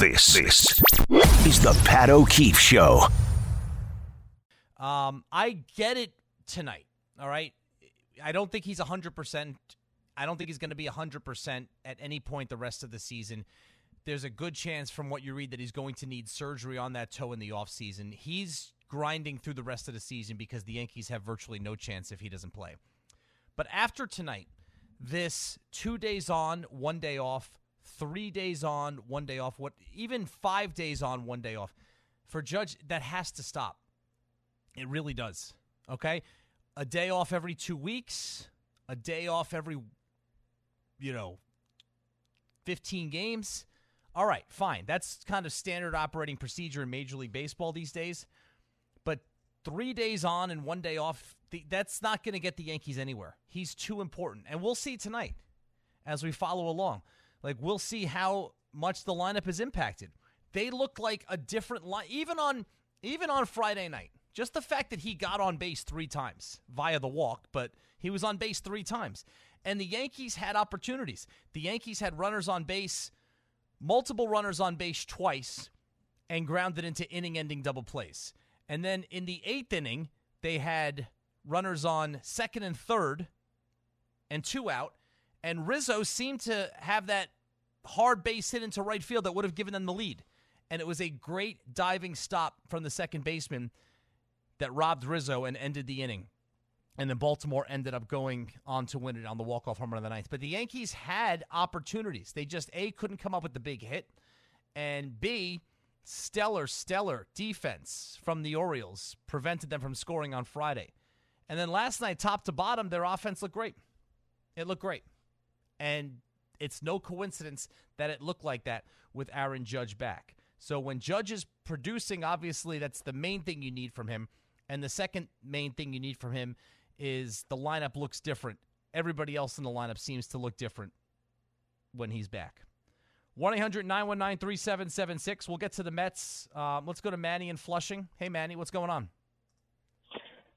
This is the Pat O'Keefe Show. I get it tonight, all right? I don't think he's 100%. I don't think he's going to be 100% at any point the rest of the season. There's a good chance from what you read that he's going to need surgery on that toe in the offseason. He's grinding through the rest of the season because the Yankees have virtually no chance if he doesn't play. But after tonight, this 2 days on, 1 day off, 3 days on, 1 day off, what even 5 days on, 1 day off. For Judge, that has to stop. It really does, okay? A day off every 2 weeks, a day off every, 15 games. All right, fine. That's kind of standard operating procedure in Major League Baseball these days. But 3 days on and 1 day off, that's not going to get the Yankees anywhere. He's too important. And we'll see tonight as we follow along. Like, we'll see how much the lineup is impacted. They look like a different line, even on Friday night. Just the fact that he got on base three times via the walk, but he was on base three times. And the Yankees had opportunities. The Yankees had runners on base, multiple runners on base twice, and grounded into inning-ending double plays. And then in the eighth inning, they had runners on second and third and two out. And Rizzo seemed to have that hard base hit into right field that would have given them the lead. And it was a great diving stop from the second baseman that robbed Rizzo and ended the inning. And then Baltimore ended up going on to win it on the walk-off home run of the ninth. But the Yankees had opportunities. They just, A, couldn't come up with the big hit, and B, stellar defense from the Orioles prevented them from scoring on Friday. And then last night, top to bottom, their offense looked great. It looked great. And it's no coincidence that it looked like that with Aaron Judge back. So when Judge is producing, obviously that's the main thing you need from him. And the second main thing you need from him is the lineup looks different. Everybody else in the lineup seems to look different when he's back. 1-800-919-3776. We'll get to the Mets. Let's go to Manny in Flushing. Hey, Manny, what's going on?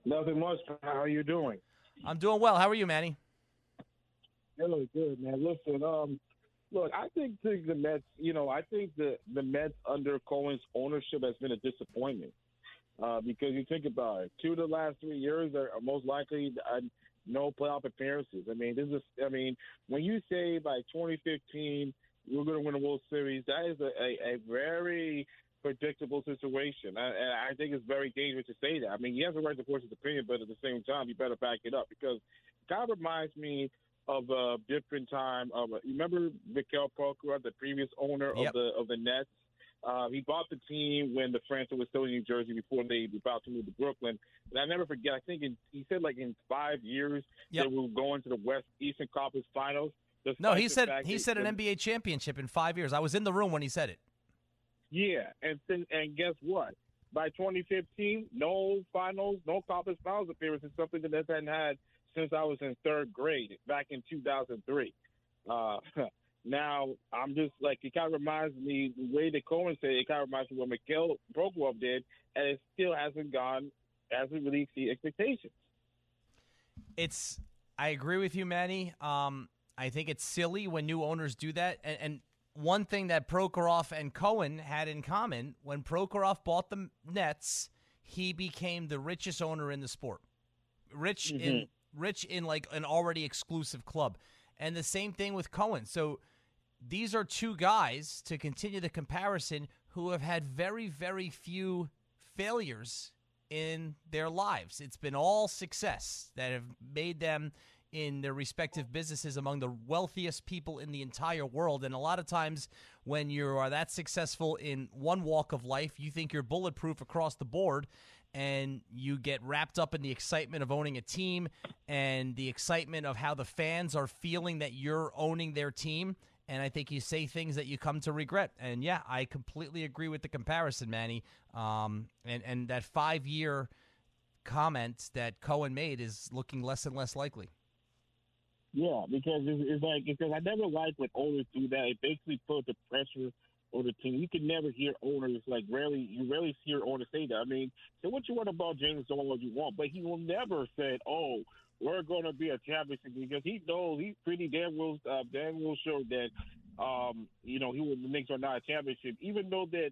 Nothing much. How are you doing? I'm doing well. How are you, Manny? Really good, man. Listen, look, I think the Mets, the Mets under Cohen's ownership has been a disappointment because you think about it, 2 of the last 3 years are most likely no playoff appearances. When you say by 2015 we're going to win a World Series, that is a very predictable situation. I think it's very dangerous to say that. I mean, he has a right to force his opinion, but at the same time, you better back it up because it kind of reminds me of a different time. Remember Mikhail Prokhorov, the previous owner of the Nets? He bought the team when the franchise was still in New Jersey before they were about to move to Brooklyn. And I never forget, I think he said like in 5 years they were going to the Eastern Conference Finals. No, he said an NBA championship in 5 years. I was in the room when he said it. Yeah, and guess what? By 2015, no conference finals appearances, something the Nets hadn't had since I was in third grade back in 2003. Now, I'm just like, it kind of reminds me, the way that Cohen said it kind of reminds me what Mikhail Prokhorov did, and it still hasn't really exceeded expectations. I agree with you, Manny. I think it's silly when new owners do that. And one thing that Prokhorov and Cohen had in common, when Prokhorov bought the Nets, he became the richest owner in the sport. Rich in like an already exclusive club. And the same thing with Cohen. So these are two guys, to continue the comparison, who have had very, very few failures in their lives. It's been all success that have made them in their respective businesses among the wealthiest people in the entire world. And a lot of times when you are that successful in one walk of life, you think you're bulletproof across the board. And you get wrapped up in the excitement of owning a team and the excitement of how the fans are feeling that you're owning their team. And I think you say things that you come to regret. And, yeah, I completely agree with the comparison, Manny. And that 5-year comment that Cohen made is looking less and less likely. Yeah, because it's I never like when owners do that. It basically put the pressure or the team. You can never hear owners, you rarely hear owners say that. I mean, say what you want about James Dolan, what you want, but he will never say, oh, we're going to be a championship, because he knows he's pretty damn well sure that you know, he was the Knicks are not a championship, even though that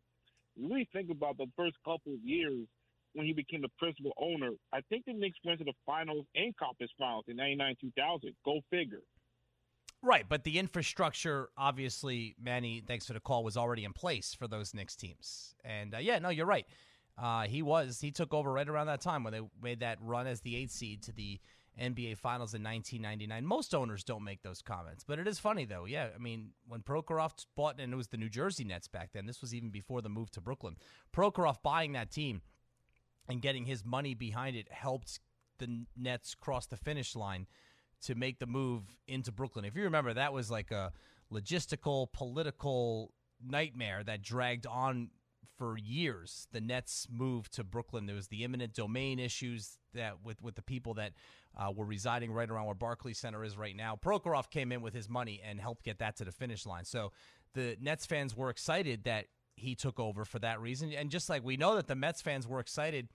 you really think about the first couple of years when he became the principal owner. I think the Knicks went to the finals and conference finals in 99-2000. Go figure. Right, but the infrastructure, obviously, Manny, thanks for the call, was already in place for those Knicks teams. And, yeah, no, you're right. He took over right around that time when they made that run as the 8th seed to the NBA Finals in 1999. Most owners don't make those comments, but it is funny, though. Yeah, I mean, when Prokhorov bought, and it was the New Jersey Nets back then. This was even before the move to Brooklyn. Prokhorov buying that team and getting his money behind it helped the Nets cross the finish line to make the move into Brooklyn. If you remember, that was like a logistical, political nightmare that dragged on for years. The Nets moved to Brooklyn. There was the eminent domain issues that with the people that were residing right around where Barclays Center is right now. Prokhorov came in with his money and helped get that to the finish line. So the Nets fans were excited that he took over for that reason. And just like we know that the Mets fans were excited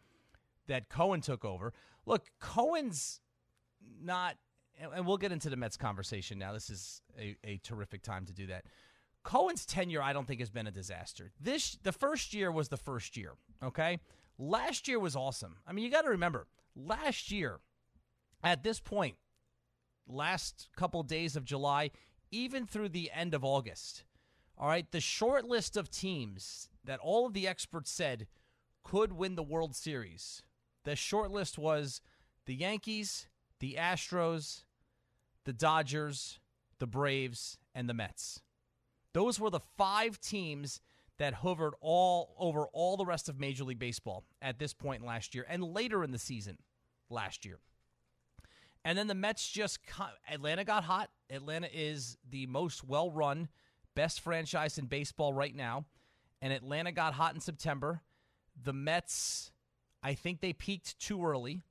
that Cohen took over. Look, Cohen's not... And we'll get into the Mets conversation now. This is a terrific time to do that. Cohen's tenure, I don't think, has been a disaster. The first year was the first year, okay? Last year was awesome. I mean, you got to remember, last year, at this point, last couple days of July, even through the end of August, all right, the short list of teams that all of the experts said could win the World Series, the short list was the Yankees, the Astros, the Dodgers, the Braves, and the Mets. Those were the five teams that hovered all over all the rest of Major League Baseball at this point last year and later in the season last year. And then the Mets Atlanta got hot. Atlanta is the most well-run, best franchise in baseball right now. And Atlanta got hot in September. The Mets, I think they peaked too early.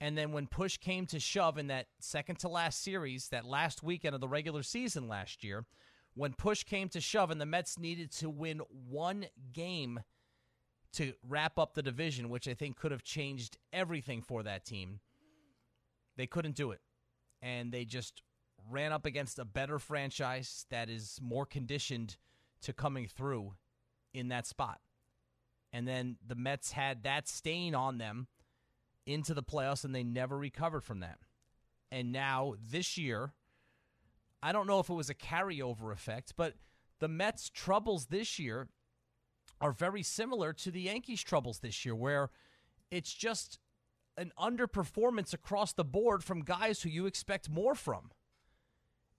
And then when push came to shove in that second-to-last series, that last weekend of the regular season last year, when push came to shove and the Mets needed to win one game to wrap up the division, which I think could have changed everything for that team, they couldn't do it. And they just ran up against a better franchise that is more conditioned to coming through in that spot. And then the Mets had that stain on them into the playoffs, and they never recovered from that. And now, this year, I don't know if it was a carryover effect, but the Mets' troubles this year are very similar to the Yankees' troubles this year, where it's just an underperformance across the board from guys who you expect more from.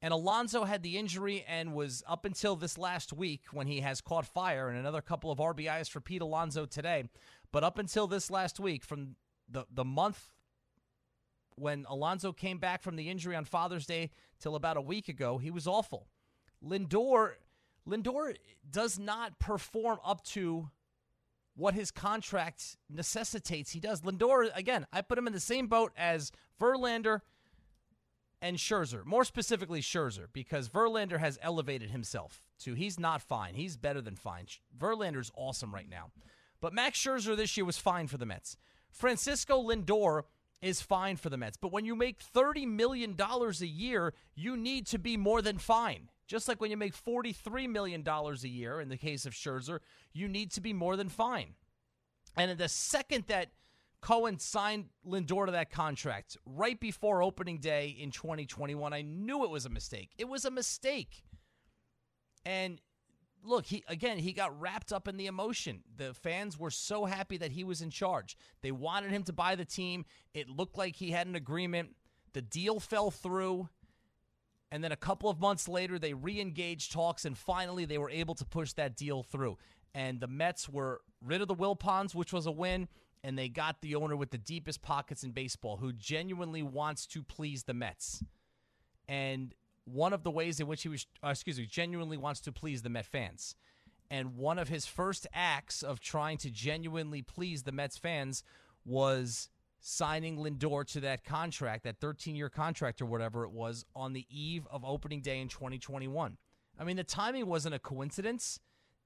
And Alonso had the injury and was up until this last week when he has caught fire and another couple of RBIs for Pete Alonso today. But up until this last week, from the month when Alonso came back from the injury on Father's Day till about a week ago, he was awful. Lindor does not perform up to what his contract necessitates he does. Lindor, again, I put him in the same boat as Verlander and Scherzer. More specifically, Scherzer, because Verlander has elevated himself to he's not fine. He's better than fine. Verlander's awesome right now. But Max Scherzer this year was fine for the Mets. Francisco Lindor is fine for the Mets. But when you make $30 million a year, you need to be more than fine. Just like when you make $43 million a year, in the case of Scherzer, you need to be more than fine. And in the second that Cohen signed Lindor to that contract, right before opening day in 2021, I knew it was a mistake. It was a mistake. And look, he got wrapped up in the emotion. The fans were so happy that he was in charge. They wanted him to buy the team. It looked like he had an agreement. The deal fell through. And then a couple of months later, they re-engaged talks, and finally they were able to push that deal through. And the Mets were rid of the Wilpons, which was a win, and they got the owner with the deepest pockets in baseball who genuinely wants to please the Mets. And one of the ways in which he was, genuinely wants to please the Met fans. And one of his first acts of trying to genuinely please the Mets fans was signing Lindor to that contract, that 13-year contract or whatever it was, on the eve of opening day in 2021. I mean, the timing wasn't a coincidence.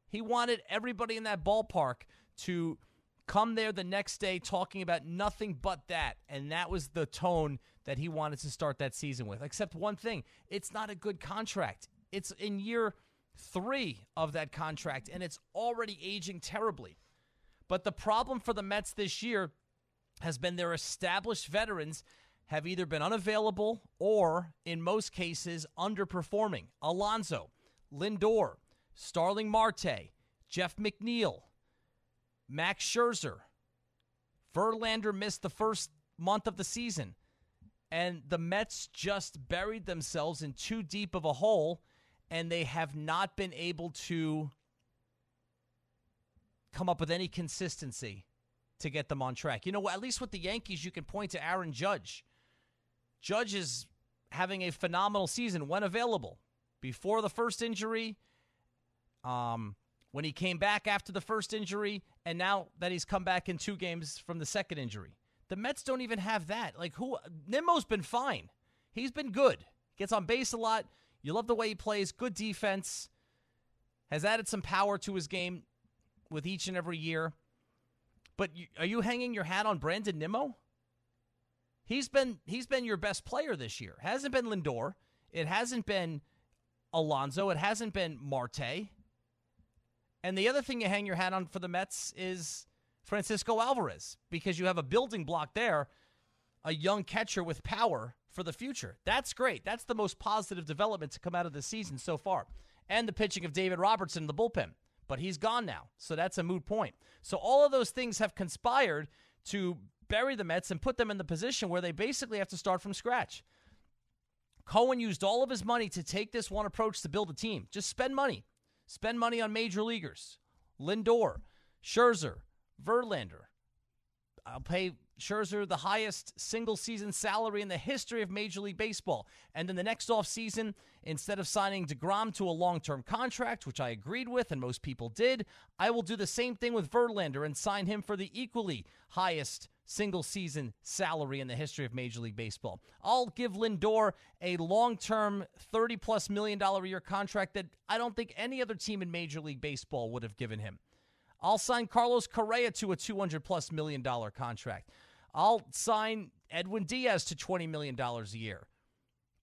He wanted everybody in that ballpark to come there the next day talking about nothing but that, and that was the tone that he wanted to start that season with. Except one thing, it's not a good contract. It's in year 3 of that contract, and it's already aging terribly. But the problem for the Mets this year has been their established veterans have either been unavailable or, in most cases, underperforming. Alonso, Lindor, Starling Marte, Jeff McNeil, Max Scherzer. Verlander missed the first month of the season, and the Mets just buried themselves in too deep of a hole, and they have not been able to come up with any consistency to get them on track. You know, at least with the Yankees, you can point to Aaron Judge. Judge is having a phenomenal season when available. Before the first injury, when he came back after the first injury, and now that he's come back in 2 games from the second injury. The Mets don't even have that. Like, who? Nimmo's been fine. He's been good. Gets on base a lot. You love the way he plays. Good defense. Has added some power to his game with each and every year. But are you hanging your hat on Brandon Nimmo? He's been your best player this year. Hasn't been Lindor. It hasn't been Alonso. It hasn't been Marte. And the other thing you hang your hat on for the Mets is Francisco Alvarez, because you have a building block there, a young catcher with power for the future. That's great. That's the most positive development to come out of the season so far. And the pitching of David Robertson in the bullpen. But he's gone now, so that's a moot point. So all of those things have conspired to bury the Mets and put them in the position where they basically have to start from scratch. Cohen used all of his money to take this one approach to build a team. Just spend money. Spend money on major leaguers. Lindor, Scherzer, Verlander. I'll pay Scherzer the highest single-season salary in the history of Major League Baseball. And then the next offseason, instead of signing DeGrom to a long-term contract, which I agreed with and most people did, I will do the same thing with Verlander and sign him for the equally highest single-season salary in the history of Major League Baseball. I'll give Lindor a long-term $30-plus million a year contract that I don't think any other team in Major League Baseball would have given him. I'll sign Carlos Correa to a $200-plus million contract. I'll sign Edwin Diaz to $20 million a year.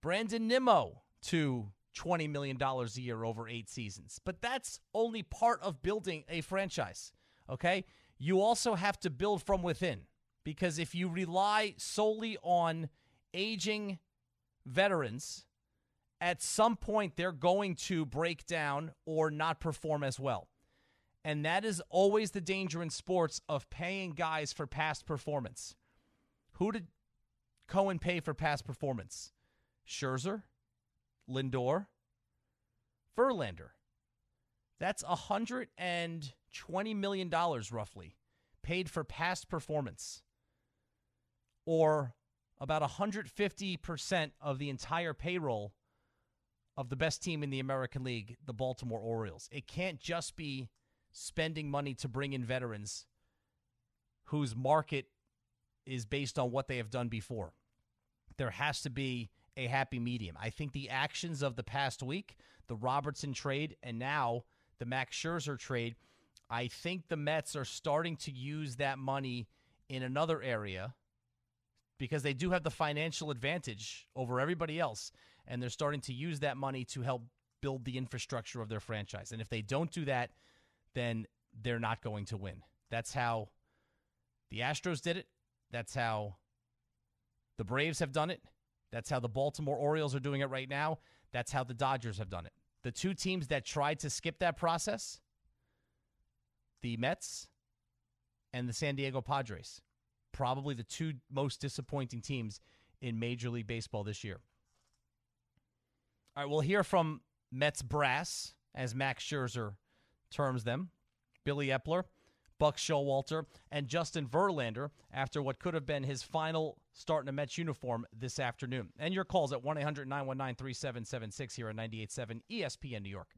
Brandon Nimmo to $20 million a year over 8 seasons. But that's only part of building a franchise, okay? You also have to build from within, because if you rely solely on aging veterans, at some point they're going to break down or not perform as well. And that is always the danger in sports of paying guys for past performance. Who did Cohen pay for past performance? Scherzer, Lindor, Verlander. That's $120 million roughly paid for past performance, or about 150% of the entire payroll of the best team in the American League, the Baltimore Orioles. It can't just be spending money to bring in veterans whose market is based on what they have done before. There has to be a happy medium. I think the actions of the past week, the Robertson trade, and now the Max Scherzer trade, I think the Mets are starting to use that money in another area because they do have the financial advantage over everybody else, and they're starting to use that money to help build the infrastructure of their franchise. And if they don't do that, then they're not going to win. That's how the Astros did it. That's how the Braves have done it. That's how the Baltimore Orioles are doing it right now. That's how the Dodgers have done it. The 2 teams that tried to skip that process, the Mets and the San Diego Padres, probably the 2 most disappointing teams in Major League Baseball this year. All right, we'll hear from Mets brass as Max Scherzer terms them, Billy Epler, Buck Showalter, and Justin Verlander after what could have been his final start in a Mets uniform this afternoon. And your calls at 1-800-919-3776 here on 98.7 ESPN New York.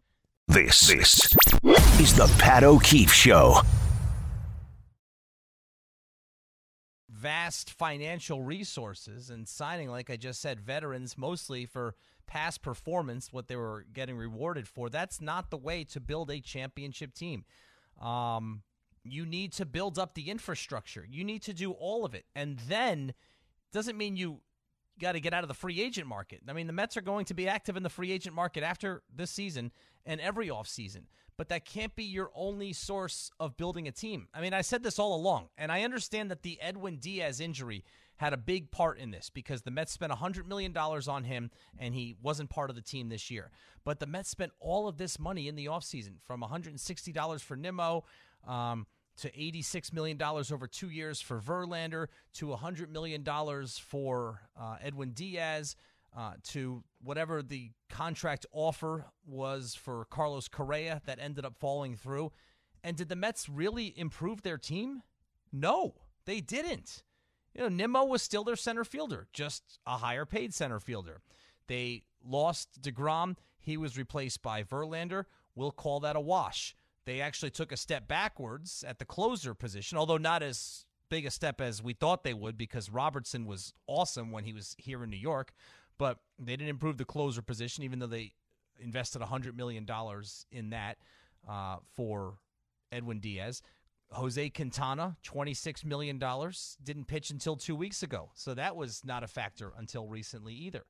This is the Pat O'Keefe Show. Vast financial resources and signing, like I just said, veterans mostly for past performance, what they were getting rewarded for. That's not the way to build a championship team. You need to build up the infrastructure. You need to do all of it. And then doesn't mean you got to get out of the free agent market. I mean, the Mets are going to be active in the free agent market after this season and every offseason, but that can't be your only source of building a team. I mean, I said this all along, and I understand that the Edwin Diaz injury had a big part in this because the Mets spent $100 million on him, and he wasn't part of the team this year. But the Mets spent all of this money in the offseason, from $160 for Nimmo, to $86 million over 2 years for Verlander, to $100 million for Edwin Diaz, to whatever the contract offer was for Carlos Correa that ended up falling through. And did the Mets really improve their team? No, they didn't. You know, Nimmo was still their center fielder, just a higher paid center fielder. They lost DeGrom. He was replaced by Verlander. We'll call that a wash. They actually took a step backwards at the closer position, although not as big a step as we thought they would because Robertson was awesome when he was here in New York, but they didn't improve the closer position, even though they invested $100 million in that for Edwin Diaz. Jose Quintana, $26 million, didn't pitch until 2 weeks ago, so that was not a factor until recently either.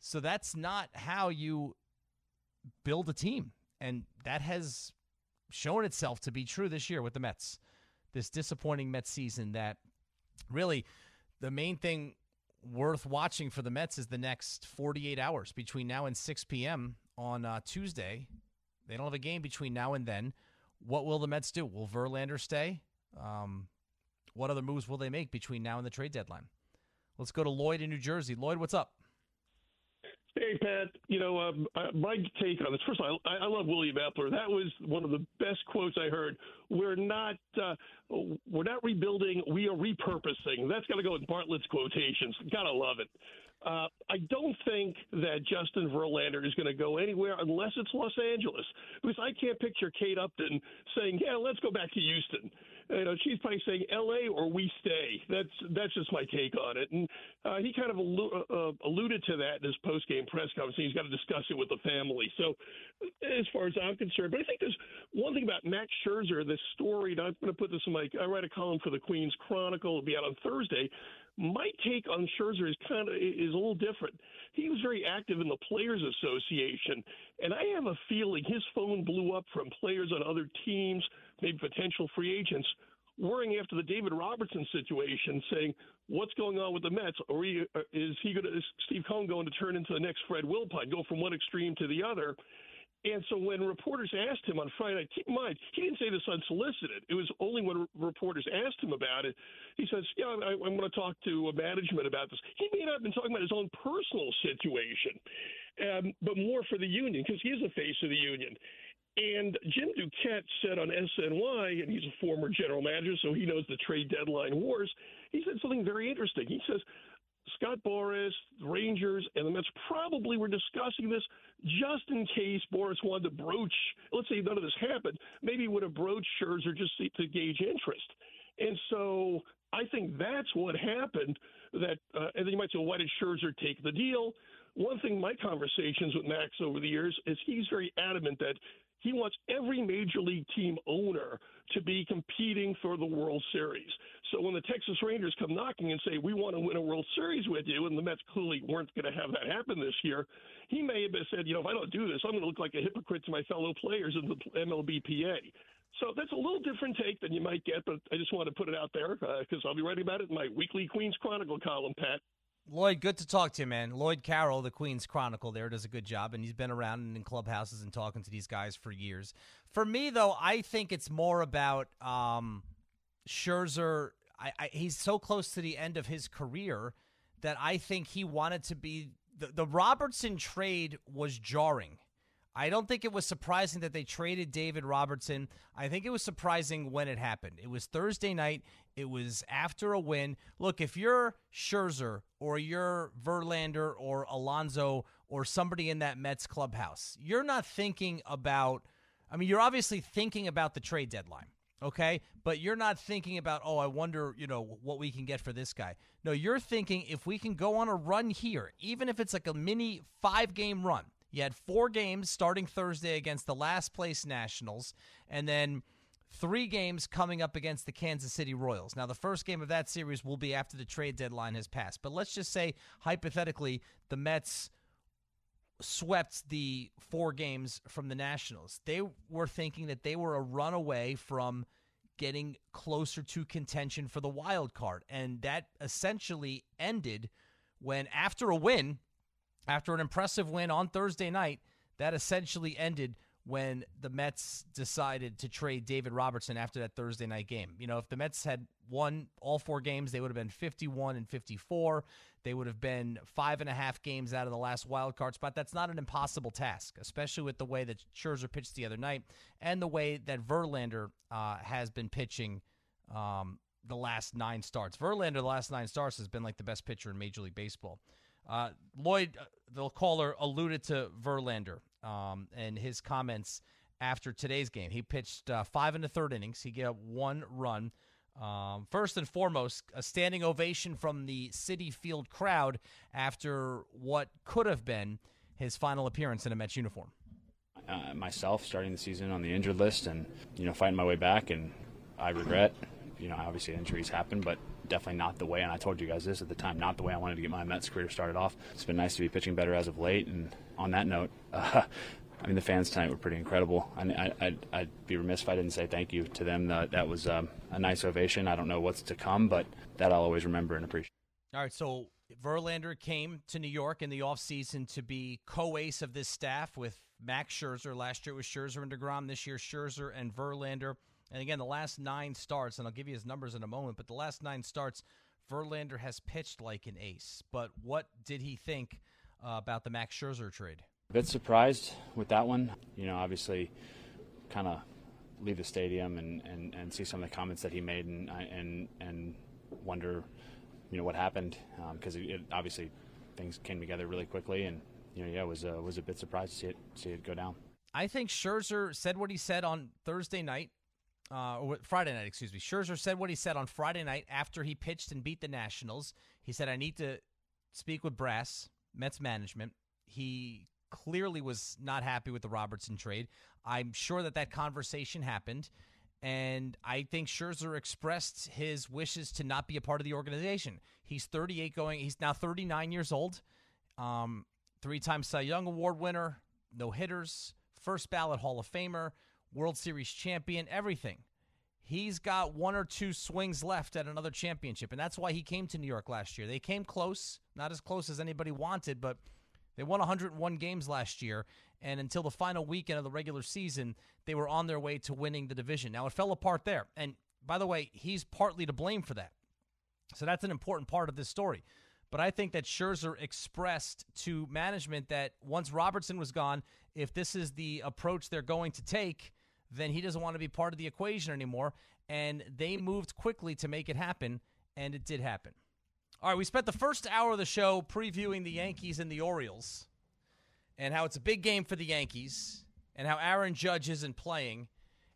So that's not how you build a team, and that has shown itself to be true this year with the Mets, this disappointing Mets season. That really the main thing worth watching for the Mets is the next 48 hours between now and 6 p.m. on Tuesday. They don't have a game between now and then. What will the Mets do? Will Verlander stay? What other moves will they make between now and the trade deadline? Let's go to Lloyd in New Jersey. Lloyd, what's up? Hey, Pat, you know, my take on this, first of all, I love William Epler. That was one of the best quotes I heard. We're not rebuilding, we are repurposing. That's got to go in Bartlett's quotations. Got to love it. I don't think that Justin Verlander is going to go anywhere unless it's Los Angeles, because I can't picture Kate Upton saying, yeah, let's go back to Houston. You know, she's probably saying L.A. or we stay. That's just my take on it. And he kind of alluded to that in his post-game press conference. He's got to discuss it with the family. So as far as I'm concerned, but I think there's one thing about Max Scherzer, this story, and I'm going to put this in my – I write a column for the Queens Chronicle. It'll be out on Thursday. My take on Scherzer is a little different. He was very active in the Players Association, and I have a feeling his phone blew up from players on other teams, maybe potential free agents, worrying after the David Robertson situation, saying, what's going on with the Mets? Or is Steve Cohen going to turn into the next Fred Wilpon, go from one extreme to the other? And so when reporters asked him on Friday night, keep in mind, he didn't say this unsolicited. It was only when reporters asked him about it, he says, yeah, I'm going to talk to management about this. He may not have been talking about his own personal situation, but more for the union, because he is the face of the union. And Jim Duquette said on SNY, and he's a former general manager, so he knows the trade deadline wars, he said something very interesting. He says, Scott Boras, the Rangers, and the Mets probably were discussing this just in case Boras wanted to broach, let's say none of this happened, maybe would have broached Scherzer just to gauge interest. And so I think that's what happened. That and then you might say, well, why did Scherzer take the deal? One thing, my conversations with Max over the years is he's very adamant that he wants every major league team owner to be competing for the World Series. So when the Texas Rangers come knocking and say, we want to win a World Series with you, and the Mets clearly weren't going to have that happen this year, he may have said, you know, if I don't do this, I'm going to look like a hypocrite to my fellow players in the MLBPA. So that's a little different take than you might get, but I just want to put it out there because I'll be writing about it in my weekly Queens Chronicle column, Pat. Lloyd, good to talk to you, man. Lloyd Carroll, the Queens Chronicle there, does a good job, and he's been around and in clubhouses and talking to these guys for years. For me, though, I think it's more about Scherzer. He's so close to the end of his career that I think he wanted to be – the Robertson trade was jarring. I don't think it was surprising that they traded David Robertson. I think it was surprising when it happened. It was Thursday night. It was after a win. Look, if you're Scherzer or you're Verlander or Alonso or somebody in that Mets clubhouse, you're not thinking about – I mean, you're obviously thinking about the trade deadline, okay? But you're not thinking about, oh, I wonder, you know, what we can get for this guy. No, you're thinking if we can go on a run here, even if it's like a mini 5-game run. You had 4 games starting Thursday against the last place Nationals, and then Three games coming up against the Kansas City Royals. Now, the first game of that series will be after the trade deadline has passed. But let's just say, hypothetically, the Mets swept the four games from the Nationals. They were thinking that they were a run away from getting closer to contention for the wild card. And that essentially ended when, after a win, after an impressive win on Thursday night, that essentially ended when the Mets decided to trade David Robertson after that Thursday night game. You know, if the Mets had won all four games, they would have been 51 and 54. They would have been 5.5 games out of the last wild card spot. That's not an impossible task, especially with the way that Scherzer pitched the other night and the way that Verlander has been pitching the last 9 starts. Verlander, the last 9 starts, has been like the best pitcher in Major League Baseball. Lloyd, the caller, alluded to Verlander and his comments after today's game. He pitched 5 1/3 innings. He gave up 1 run. First and foremost, a standing ovation from the Citi Field crowd after what could have been his final appearance in a Mets uniform. Myself starting the season on the injured list and, you know, fighting my way back, and I regret, you know, obviously injuries happen, but definitely not the way, and I told you guys this at the time, not the way I wanted to get my Mets career started off. It's been nice to be pitching better as of late, and on that note, I mean, the fans tonight were pretty incredible. I'd be remiss if I didn't say thank you to them. That was a nice ovation. I don't know what's to come, but that I'll always remember and appreciate. All right, so Verlander came to New York in the offseason to be co-ace of this staff with Max Scherzer. Last year it was Scherzer and DeGrom. This year Scherzer and Verlander. And again, the last 9 starts, and I'll give you his numbers in a moment, but the last 9 starts, Verlander has pitched like an ace. But what did he think about the Max Scherzer trade? A bit surprised with that one. You know, obviously kind of leave the stadium and see some of the comments that he made and wonder, you know, what happened, because obviously things came together really quickly, and, you know, yeah, was a bit surprised to see it go down. I think Scherzer said what he said on Thursday night. Or Friday night, excuse me. Scherzer said what he said on Friday night after he pitched and beat the Nationals. He said, I need to speak with brass, Mets management. He clearly was not happy with the Robertson trade. I'm sure that conversation happened, and I think Scherzer expressed his wishes to not be a part of the organization. He's 38 going. He's now 39 years old, 3-time Cy Young Award winner, no hitters, first ballot Hall of Famer, World Series champion, everything. He's got 1 or 2 swings left at another championship, and that's why he came to New York last year. They came close, not as close as anybody wanted, but they won 101 games last year, and until the final weekend of the regular season, they were on their way to winning the division. Now, it fell apart there, and by the way, he's partly to blame for that. So that's an important part of this story. But I think that Scherzer expressed to management that once Robertson was gone, if this is the approach they're going to take, then he doesn't want to be part of the equation anymore, and they moved quickly to make it happen, and it did happen. All right, we spent the first hour of the show previewing the Yankees and the Orioles and how it's a big game for the Yankees and how Aaron Judge isn't playing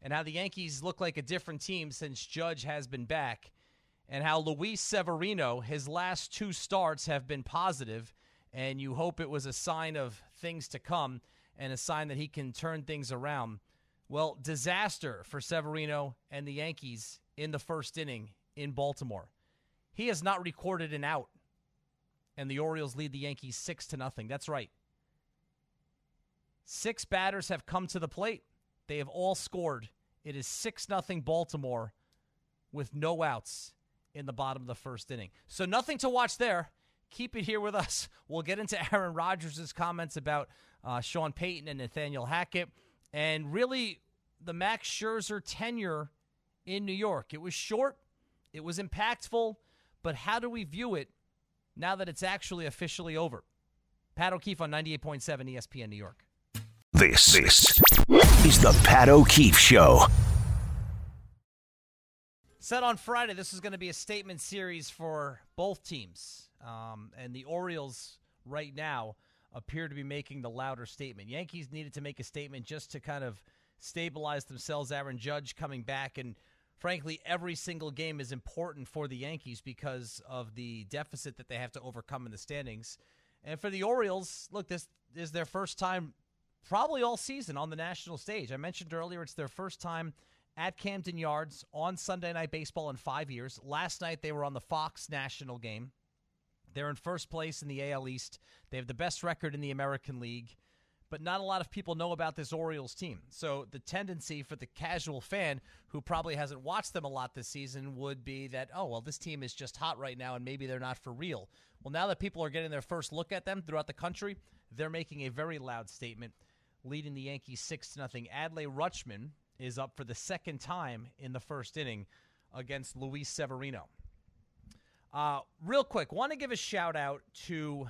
and how the Yankees look like a different team since Judge has been back and how Luis Severino, his last 2 starts have been positive, and you hope it was a sign of things to come and a sign that he can turn things around. Well, disaster for Severino and the Yankees in the first inning in Baltimore. He has not recorded an out, and the Orioles lead the Yankees 6-0. That's right. 6 batters have come to the plate. They have all scored. It is 6-0 Baltimore with no outs in the bottom of the first inning. So nothing to watch there. Keep it here with us. We'll get into Aaron Rodgers' comments about Sean Payton and Nathaniel Hackett. And really, the Max Scherzer tenure in New York. It was short, it was impactful, but how do we view it now that it's actually officially over? Pat O'Keefe on 98.7 ESPN New York. This is the Pat O'Keefe Show. Said on Friday, this is going to be a statement series for both teams. And the Orioles right now appear to be making the louder statement. Yankees needed to make a statement just to kind of stabilize themselves. Aaron Judge coming back, and frankly, every single game is important for the Yankees because of the deficit that they have to overcome in the standings. And for the Orioles, look, this is their first time probably all season on the national stage. I mentioned earlier it's their first time at Camden Yards on Sunday Night Baseball in 5 years. Last night they were on the Fox National game. They're in first place in the AL East. They have the best record in the American League. But not a lot of people know about this Orioles team. So the tendency for the casual fan who probably hasn't watched them a lot this season would be that, oh, well, this team is just hot right now and maybe they're not for real. Well, now that people are getting their first look at them throughout the country, they're making a very loud statement, leading the Yankees 6-0. Adlai Rutschman is up for the second time in the first inning against Luis Severino. Real quick, want to give a shout-out to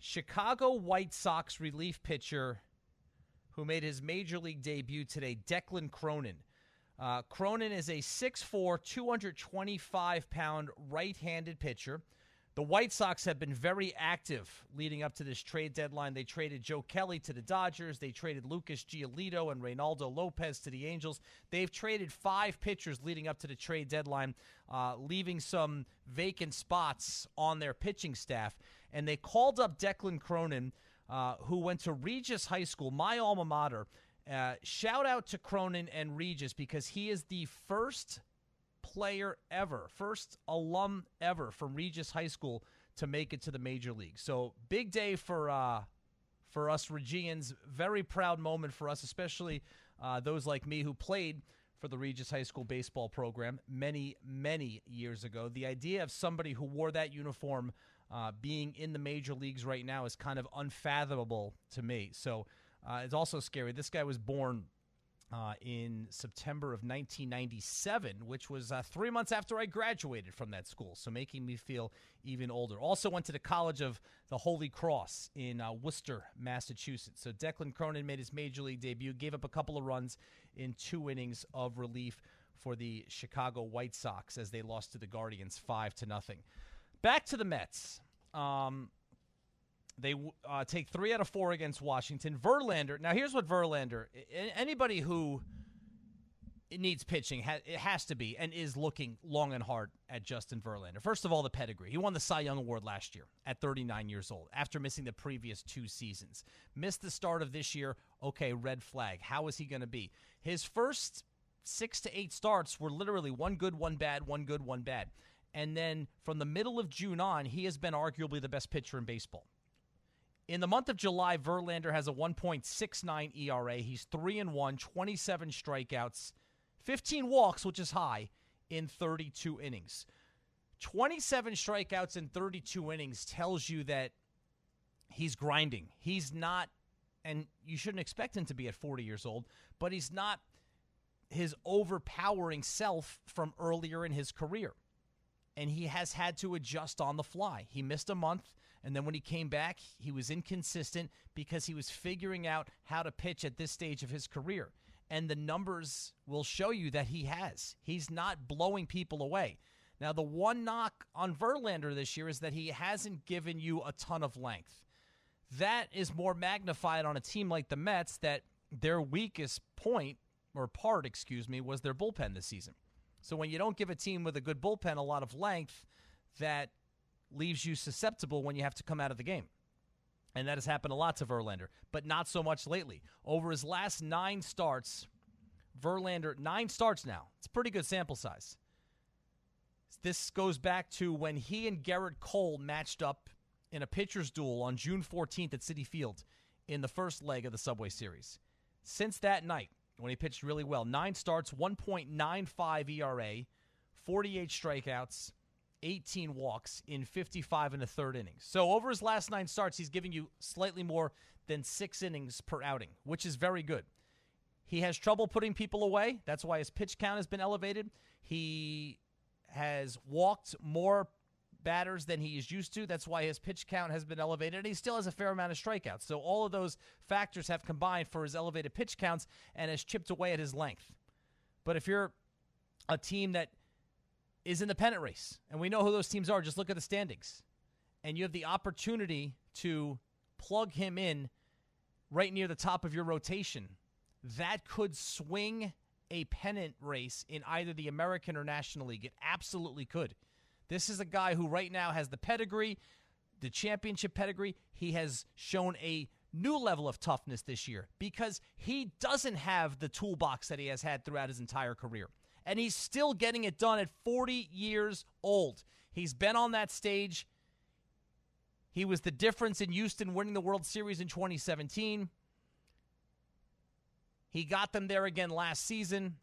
Chicago White Sox relief pitcher who made his Major League debut today, Declan Cronin. Cronin is a 6'4", 225-pound right-handed pitcher. The White Sox have been very active leading up to this trade deadline. They traded Joe Kelly to the Dodgers. They traded Lucas Giolito and Reynaldo Lopez to the Angels. They've traded 5 pitchers leading up to the trade deadline, leaving some vacant spots on their pitching staff. And they called up Declan Cronin, who went to Regis High School, my alma mater. Shout out to Cronin and Regis because he is the first player ever, first alum ever from Regis High School to make it to the major league. So big day for us Regians, very proud moment for us, especially those like me who played for the Regis High School baseball program many, many years ago. The idea of somebody who wore that uniform being in the major leagues right now is kind of unfathomable to me. So it's also scary. This guy was born in September of 1997, which was 3 months after I graduated from that school, so making me feel even older. Also went to the College of the Holy Cross in Worcester, Massachusetts. So Declan Cronin made his Major League debut, gave up a couple of runs in 2 innings of relief for the Chicago White Sox as they lost to the Guardians 5-0. Back to the Mets. They take 3 out of 4 against Washington. Verlander. Now, here's what Verlander. Anybody who needs pitching, it has to be and is looking long and hard at Justin Verlander. First of all, the pedigree. He won the Cy Young Award last year at 39 years old after missing the previous 2 seasons. Missed the start of this year. Okay, red flag. How is he going to be? His first 6 to 8 starts were literally one good, one bad, one good, one bad. And then from the middle of June on, he has been arguably the best pitcher in baseball. In the month of July, Verlander has a 1.69 ERA. He's 3-1, 27 strikeouts, 15 walks, which is high, in 32 innings. 27 strikeouts in 32 innings tells you that he's grinding. He's not, and you shouldn't expect him to be at 40 years old, but he's not his overpowering self from earlier in his career. And he has had to adjust on the fly. He missed a month, and then when he came back, he was inconsistent because he was figuring out how to pitch at this stage of his career. And the numbers will show you that he has. He's not blowing people away. Now, the one knock on Verlander this year is that he hasn't given you a ton of length. That is more magnified on a team like the Mets, that their weakest point, or part, was their bullpen this season. So when you don't give a team with a good bullpen a lot of length, that leaves you susceptible when you have to come out of the game. And that has happened a lot to Verlander, but not so much lately. Over his last 9 starts, Verlander, 9 starts now. It's a pretty good sample size. This goes back to when he and Gerrit Cole matched up in a pitcher's duel on June 14th at Citi Field in the first leg of the Subway Series. Since that night, when he pitched really well, 9 starts, 1.95 ERA, 48 strikeouts, 18 walks in 55 1/3 innings. So over his last 9 starts, he's giving you slightly more than 6 innings per outing, which is very good. He has trouble putting people away. That's why his pitch count has been elevated. He has walked more batters than he is used to. That's why his pitch count has been elevated, and he still has a fair amount of strikeouts. So all of those factors have combined for his elevated pitch counts and has chipped away at his length. But if you're a team that is in the pennant race, and we know who those teams are, just look at the standings, and you have the opportunity to plug him in right near the top of your rotation, that could swing a pennant race in either the American or National League. It absolutely could. This is a guy who right now has the pedigree, the championship pedigree. He has shown a new level of toughness this year because he doesn't have the toolbox that he has had throughout his entire career. And he's still getting it done at 40 years old. He's been on that stage. He was the difference in Houston winning the World Series in 2017. He got them there again last season.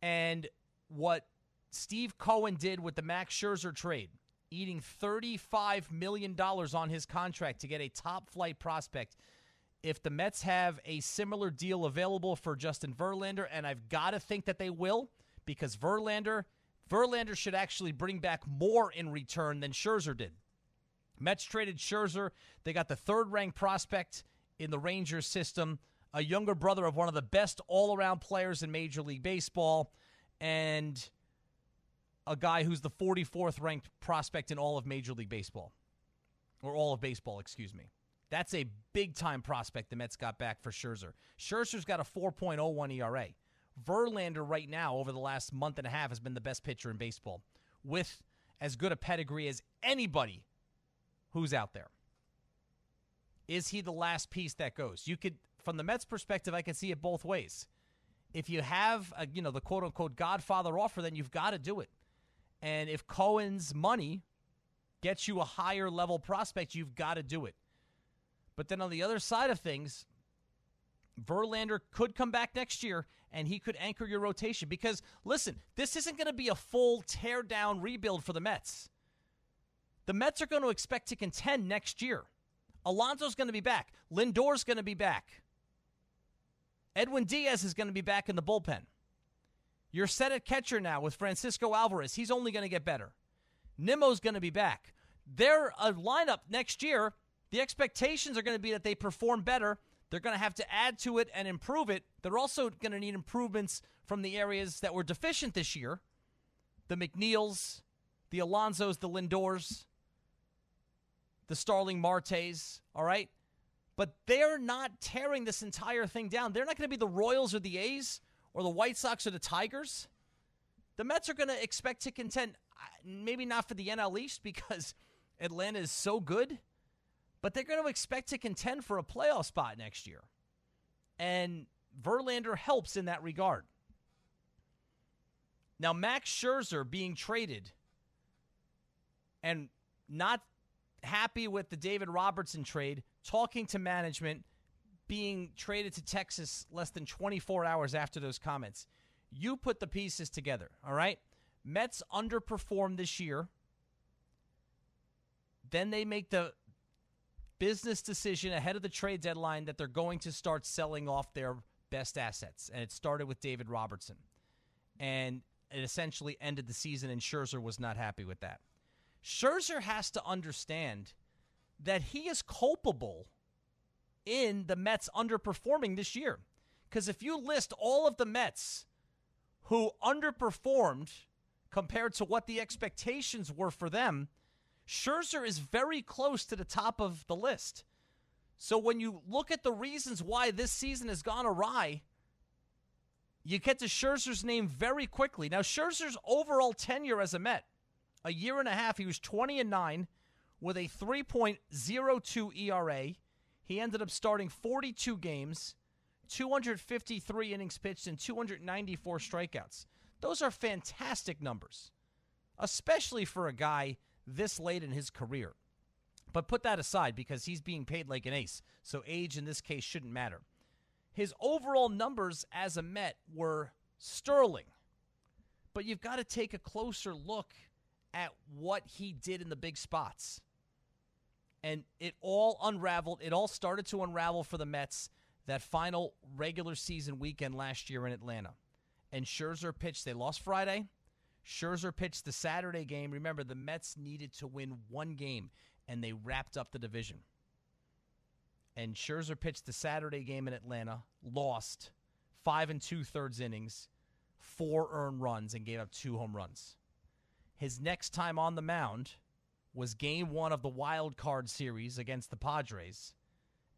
And what Steve Cohen did with the Max Scherzer trade, eating $35 million on his contract to get a top-flight prospect. If the Mets have a similar deal available for Justin Verlander, and I've got to think that they will, because Verlander should actually bring back more in return than Scherzer did. Mets traded Scherzer. They got the third-ranked prospect in the Rangers system, a younger brother of one of the best all-around players in Major League Baseball, and a guy who's the 44th-ranked prospect in all of Major League Baseball. Or all of baseball, excuse me. That's a big-time prospect the Mets got back for Scherzer. Scherzer's got a 4.01 ERA. Verlander right now, over the last month and a half, has been the best pitcher in baseball with as good a pedigree as anybody who's out there. Is he the last piece that goes? You could, from the Mets' perspective, I could see it both ways. If you have a, you know, the quote-unquote Godfather offer, then you've got to do it. And if Cohen's money gets you a higher-level prospect, you've got to do it. But then on the other side of things, Verlander could come back next year, and he could anchor your rotation. Because, listen, this isn't going to be a full tear-down rebuild for the Mets. The Mets are going to expect to contend next year. Alonso's going to be back. Lindor's going to be back. Edwin Diaz is going to be back in the bullpen. You're set at catcher now with Francisco Alvarez. He's only going to get better. Nimmo's going to be back. They're a lineup next year. The expectations are going to be that they perform better. They're going to have to add to it and improve it. They're also going to need improvements from the areas that were deficient this year. The McNeils, the Alonsos, the Lindors, the Starling Martes, all right? But they're not tearing this entire thing down. They're not going to be the Royals or the A's or the White Sox or the Tigers. The Mets are going to expect to contend, maybe not for the NL East because Atlanta is so good. But they're going to expect to contend for a playoff spot next year. And Verlander helps in that regard. Now, Max Scherzer being traded and not happy with the David Robertson trade, talking to management, being traded to Texas less than 24 hours after those comments. You put the pieces together, all right? Mets underperformed this year. Then they make the business decision ahead of the trade deadline that they're going to start selling off their best assets. And it started with David Robertson. And it essentially ended the season, and Scherzer was not happy with that. Scherzer has to understand that he is culpable in the Mets underperforming this year. Because if you list all of the Mets who underperformed compared to what the expectations were for them, Scherzer is very close to the top of the list. So when you look at the reasons why this season has gone awry, you get to Scherzer's name very quickly. Now, Scherzer's overall tenure as a Met, a year and a half, he was 20-9 with a 3.02 ERA. He ended up starting 42 games, 253 innings pitched, and 294 strikeouts. Those are fantastic numbers, especially for a guy this late in his career. But put that aside because he's being paid like an ace, so age in this case shouldn't matter. His overall numbers as a Met were sterling, but you've got to take a closer look at what he did in the big spots. And it all unraveled. It all started to unravel for the Mets that final regular season weekend last year in Atlanta. And Scherzer pitched. They lost Friday. Scherzer pitched the Saturday game. Remember, the Mets needed to win one game, and they wrapped up the division. And Scherzer pitched the Saturday game in Atlanta, lost 5 2/3 innings, 4 earned runs, and gave up 2 home runs. His next time on the mound was game 1 of the wild card series against the Padres,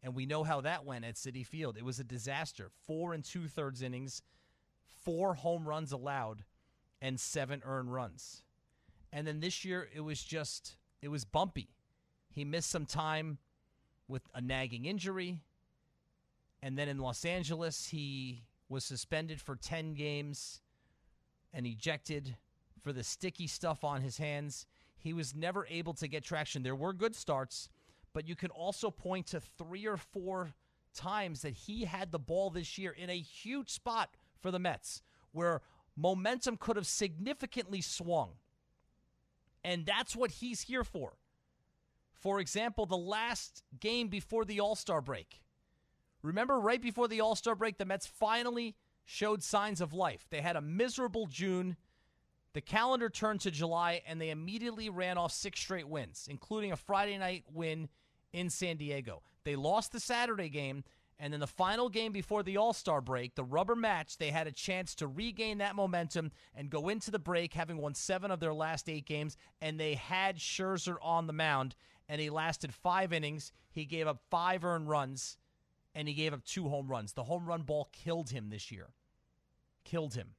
and we know how that went at Citi Field. It was a disaster. 4 2/3 innings, 4 home runs allowed, and 7 earned runs. And then this year, it was bumpy. He missed some time with a nagging injury. And then in Los Angeles, he was suspended for 10 games and ejected for the sticky stuff on his hands. He was never able to get traction. There were good starts, but you can also point to 3 or 4 times that he had the ball this year in a huge spot for the Mets where momentum could have significantly swung. And that's what he's here for. For example, the last game before the All-Star break. Remember, right before the All-Star break, the Mets finally showed signs of life. They had a miserable June. The calendar turned to July, and they immediately ran off 6 straight wins, including a Friday night win in San Diego. They lost the Saturday game, and then the final game before the All-Star break, the rubber match, they had a chance to regain that momentum and go into the break, having won 7 of their last 8 games, and they had Scherzer on the mound, and he lasted 5 innings. He gave up 5 earned runs. And he gave up 2 home runs. The home run ball killed him this year. Killed him.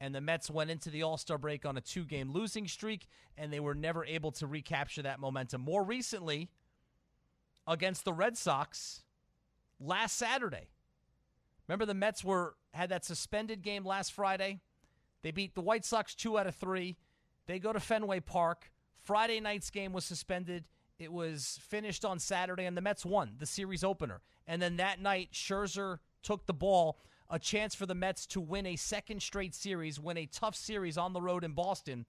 And the Mets went into the All-Star break on a 2-game losing streak, and they were never able to recapture that momentum. More recently, against the Red Sox last Saturday. Remember, the Mets had that suspended game last Friday. They beat the White Sox 2 out of 3. They go to Fenway Park. Friday night's game was suspended. It was finished on Saturday, and the Mets won the series opener. And then that night, Scherzer took the ball, a chance for the Mets to win a second straight series, win a tough series on the road in Boston.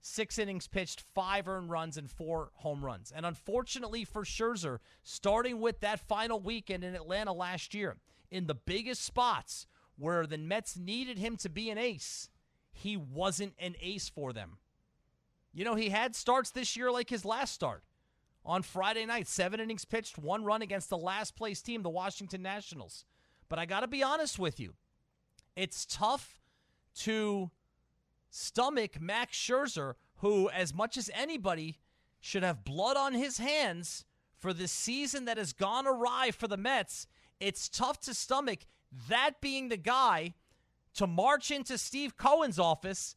6 innings pitched, 5 earned runs, and 4 home runs. And unfortunately for Scherzer, starting with that final weekend in Atlanta last year, in the biggest spots where the Mets needed him to be an ace, he wasn't an ace for them. You know, he had starts this year like his last start. On Friday night, 7 innings pitched, 1 run against the last-place team, the Washington Nationals. But I got to be honest with you. It's tough to stomach Max Scherzer, who, as much as anybody, should have blood on his hands for this season that has gone awry for the Mets. It's tough to stomach that being the guy to march into Steve Cohen's office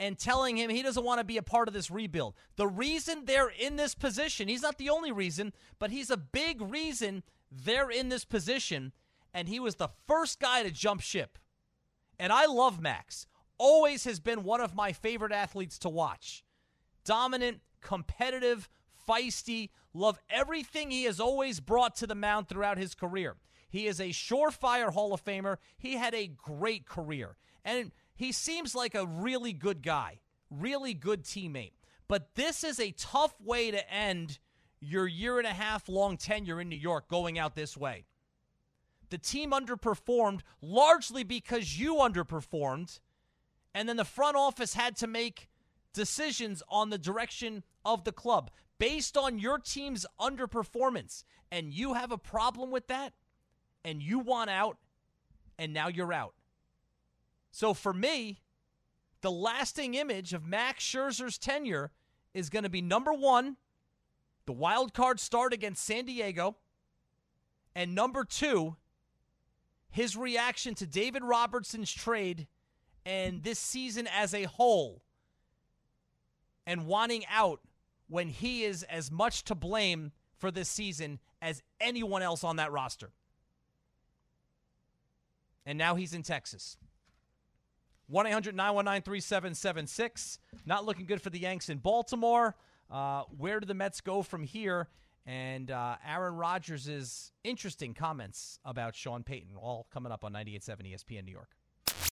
and telling him he doesn't want to be a part of this rebuild. The reason they're in this position, he's not the only reason, but he's a big reason they're in this position, and he was the first guy to jump ship. And I love Max. Always has been one of my favorite athletes to watch. Dominant, competitive, feisty, love everything he has always brought to the mound throughout his career. He is a surefire Hall of Famer. He had a great career. And he seems like a really good guy, really good teammate. But this is a tough way to end your 1.5-year long tenure in New York going out this way. The team underperformed largely because you underperformed, and then the front office had to make decisions on the direction of the club based on your team's underperformance. And you have a problem with that, and you want out, and now you're out. So for me, the lasting image of Max Scherzer's tenure is going to be, number one, the wild card start against San Diego, and number two, his reaction to David Robertson's trade and this season as a whole, and wanting out when he is as much to blame for this season as anyone else on that roster. And now he's in Texas. 1-800-919-3776. Not looking good for the Yanks in Baltimore. Where do the Mets go from here? And Aaron Rodgers' interesting comments about Sean Payton, all coming up on 98.7 ESPN New York.